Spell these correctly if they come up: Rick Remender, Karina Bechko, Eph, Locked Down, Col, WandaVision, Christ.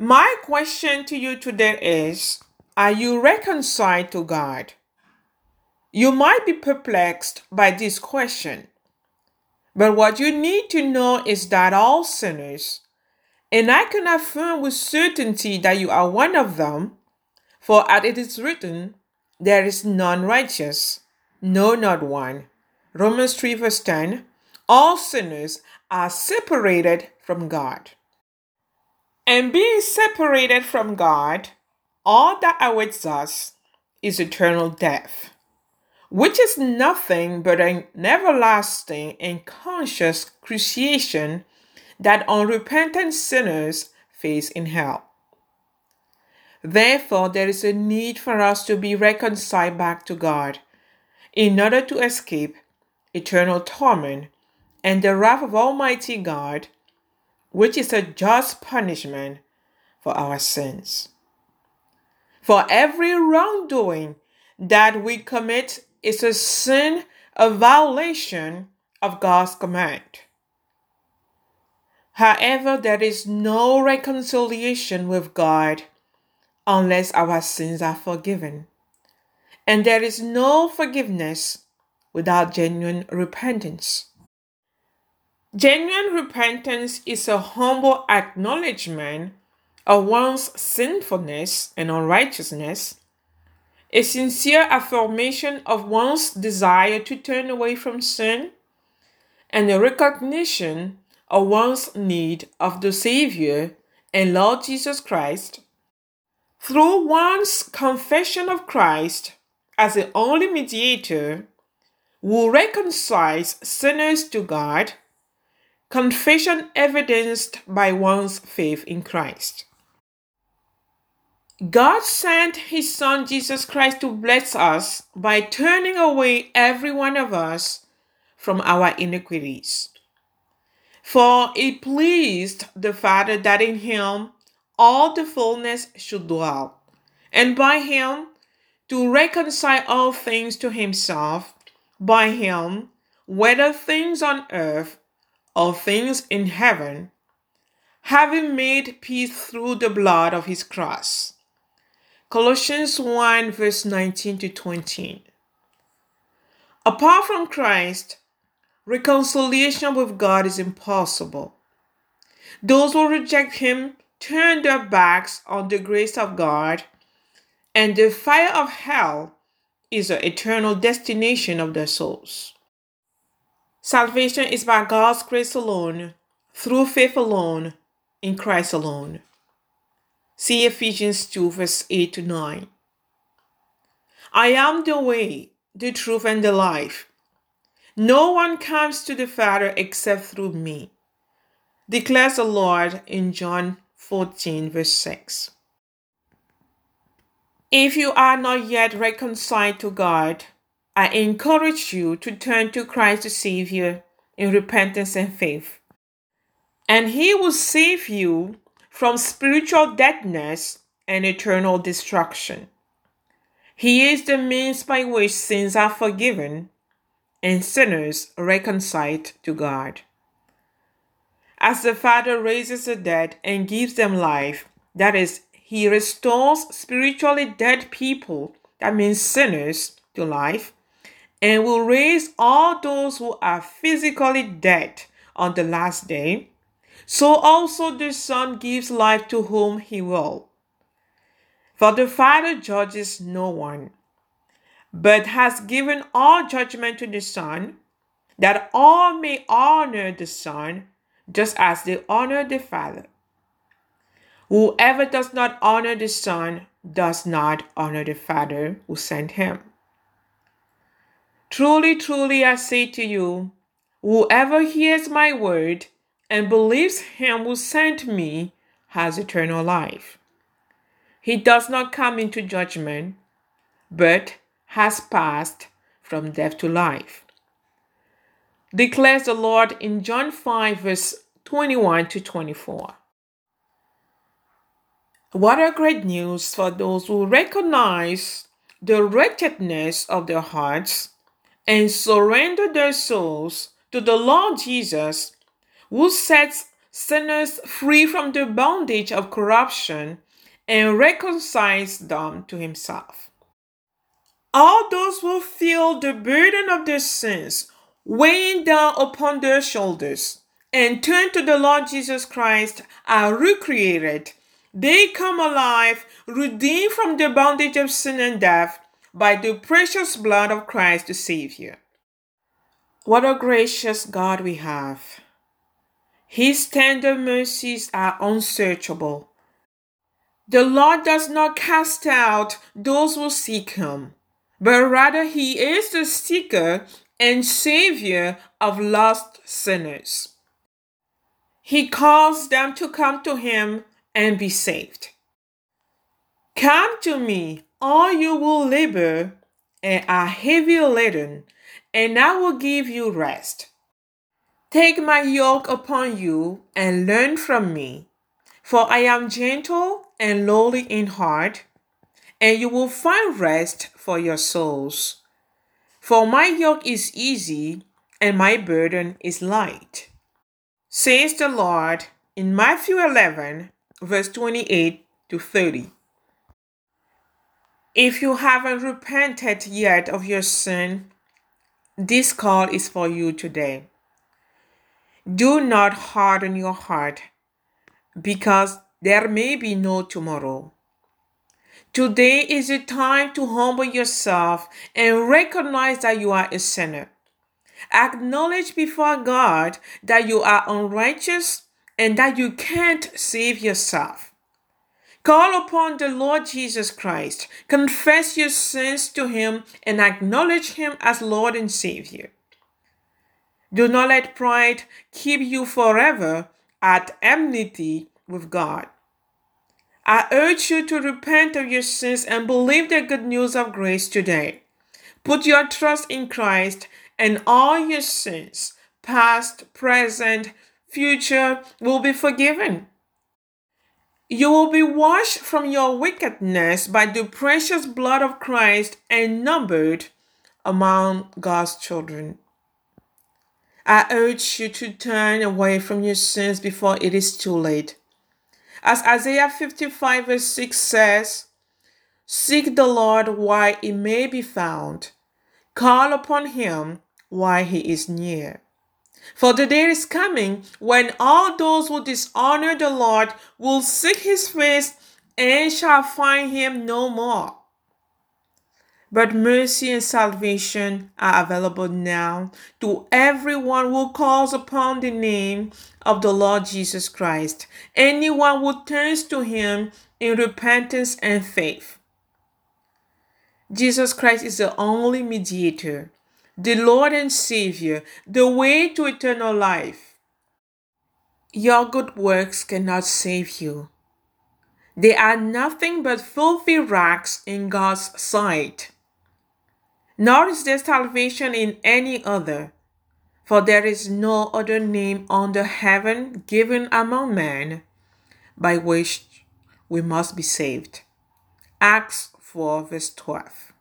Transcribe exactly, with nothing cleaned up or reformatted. My question to you today is, are you reconciled to God? You might be perplexed by this question, but what you need to know is that all sinners, and I can affirm with certainty that you are one of them, for as it is written, there is none righteous, no, not one. Romans three verse ten, all sinners are separated from God. And being separated from God, all that awaits us is eternal death, which is nothing but an everlasting and conscious crucifixion that unrepentant sinners face in hell. Therefore, there is a need for us to be reconciled back to God in order to escape eternal torment and the wrath of Almighty God, which is a just punishment for our sins. For every wrongdoing that we commit is a sin, a violation of God's command. However, there is no reconciliation with God unless our sins are forgiven. And there is no forgiveness without genuine repentance. Genuine repentance is a humble acknowledgement of one's sinfulness and unrighteousness, a sincere affirmation of one's desire to turn away from sin, and a recognition of one's need of the Savior and Lord Jesus Christ. Through one's confession of Christ as the only mediator who reconciles sinners to God, confession evidenced by one's faith in Christ. God sent His Son Jesus Christ to bless us by turning away every one of us from our iniquities. For it pleased the Father that in Him all the fullness should dwell, and by Him to reconcile all things to Himself, by Him, whether things on earth or things in heaven, having made peace through the blood of His cross. Colossians one verse nineteen to twenty. Apart from Christ, reconciliation with God is impossible. Those who reject Him turn their backs on the grace of God, and the fire of hell is the eternal destination of their souls. Salvation is by God's grace alone, through faith alone, in Christ alone. See Ephesians two, verse eight to nine. I am the way, the truth, and the life. No one comes to the Father except through me, declares the Lord in John fourteen, verse six. If you are not yet reconciled to God, I encourage you to turn to Christ the Savior in repentance and faith, and He will save you from spiritual deadness and eternal destruction. He is the means by which sins are forgiven and sinners reconciled to God. As the Father raises the dead and gives them life, that is, He restores spiritually dead people, that means sinners, to life, and will raise all those who are physically dead on the last day, so also the Son gives life to whom He will. For the Father judges no one, but has given all judgment to the Son, that all may honor the Son, just as they honor the Father. Whoever does not honor the Son does not honor the Father who sent Him. Truly, truly, I say to you, whoever hears my word and believes Him who sent me has eternal life. He does not come into judgment, but has passed from death to life, declares the Lord in John five, verse twenty-one to twenty-four. What a great news for those who recognize the wretchedness of their hearts and surrender their souls to the Lord Jesus, who sets sinners free from the bondage of corruption, and reconciles them to himself. All those who feel the burden of their sins weighing down upon their shoulders and turn to the Lord Jesus Christ are recreated. They come alive, redeemed from the bondage of sin and death by the precious blood of Christ the Savior. What a gracious God we have. His tender mercies are unsearchable. The Lord does not cast out those who seek him, but rather he is the seeker and savior of lost sinners. He calls them to come to him and be saved. Come to me, all you who labor and are heavy laden, and I will give you rest. Take my yoke upon you and learn from me, for I am gentle and lowly in heart, and you will find rest for your souls. For my yoke is easy and my burden is light, says the Lord in Matthew eleven, verse twenty-eight to thirty. If you haven't repented yet of your sin, this call is for you today. Do not harden your heart, because there may be no tomorrow. Today is a time to humble yourself and recognize that you are a sinner. Acknowledge before God that you are unrighteous and that you can't save yourself. Call upon the Lord Jesus Christ, confess your sins to him, and acknowledge him as Lord and Savior. Do not let pride keep you forever at enmity with God. I urge you to repent of your sins and believe the good news of grace today. Put your trust in Christ, and all your sins, past, present, future, will be forgiven. You will be washed from your wickedness by the precious blood of Christ and numbered among God's children. I urge you to turn away from your sins before it is too late. As Isaiah fifty-five verse six says, "Seek the Lord while he may be found. Call upon him while he is near." For the day is coming when all those who dishonor the Lord will seek his face and shall find him no more. But mercy and salvation are available now to everyone who calls upon the name of the Lord Jesus Christ, anyone who turns to him in repentance and faith. Jesus Christ is the only mediator, the Lord and Savior, the way to eternal life. Your good works cannot save you. They are nothing but filthy rags in God's sight. Nor is there salvation in any other, for there is no other name under heaven given among men by which we must be saved. Acts four verse twelve.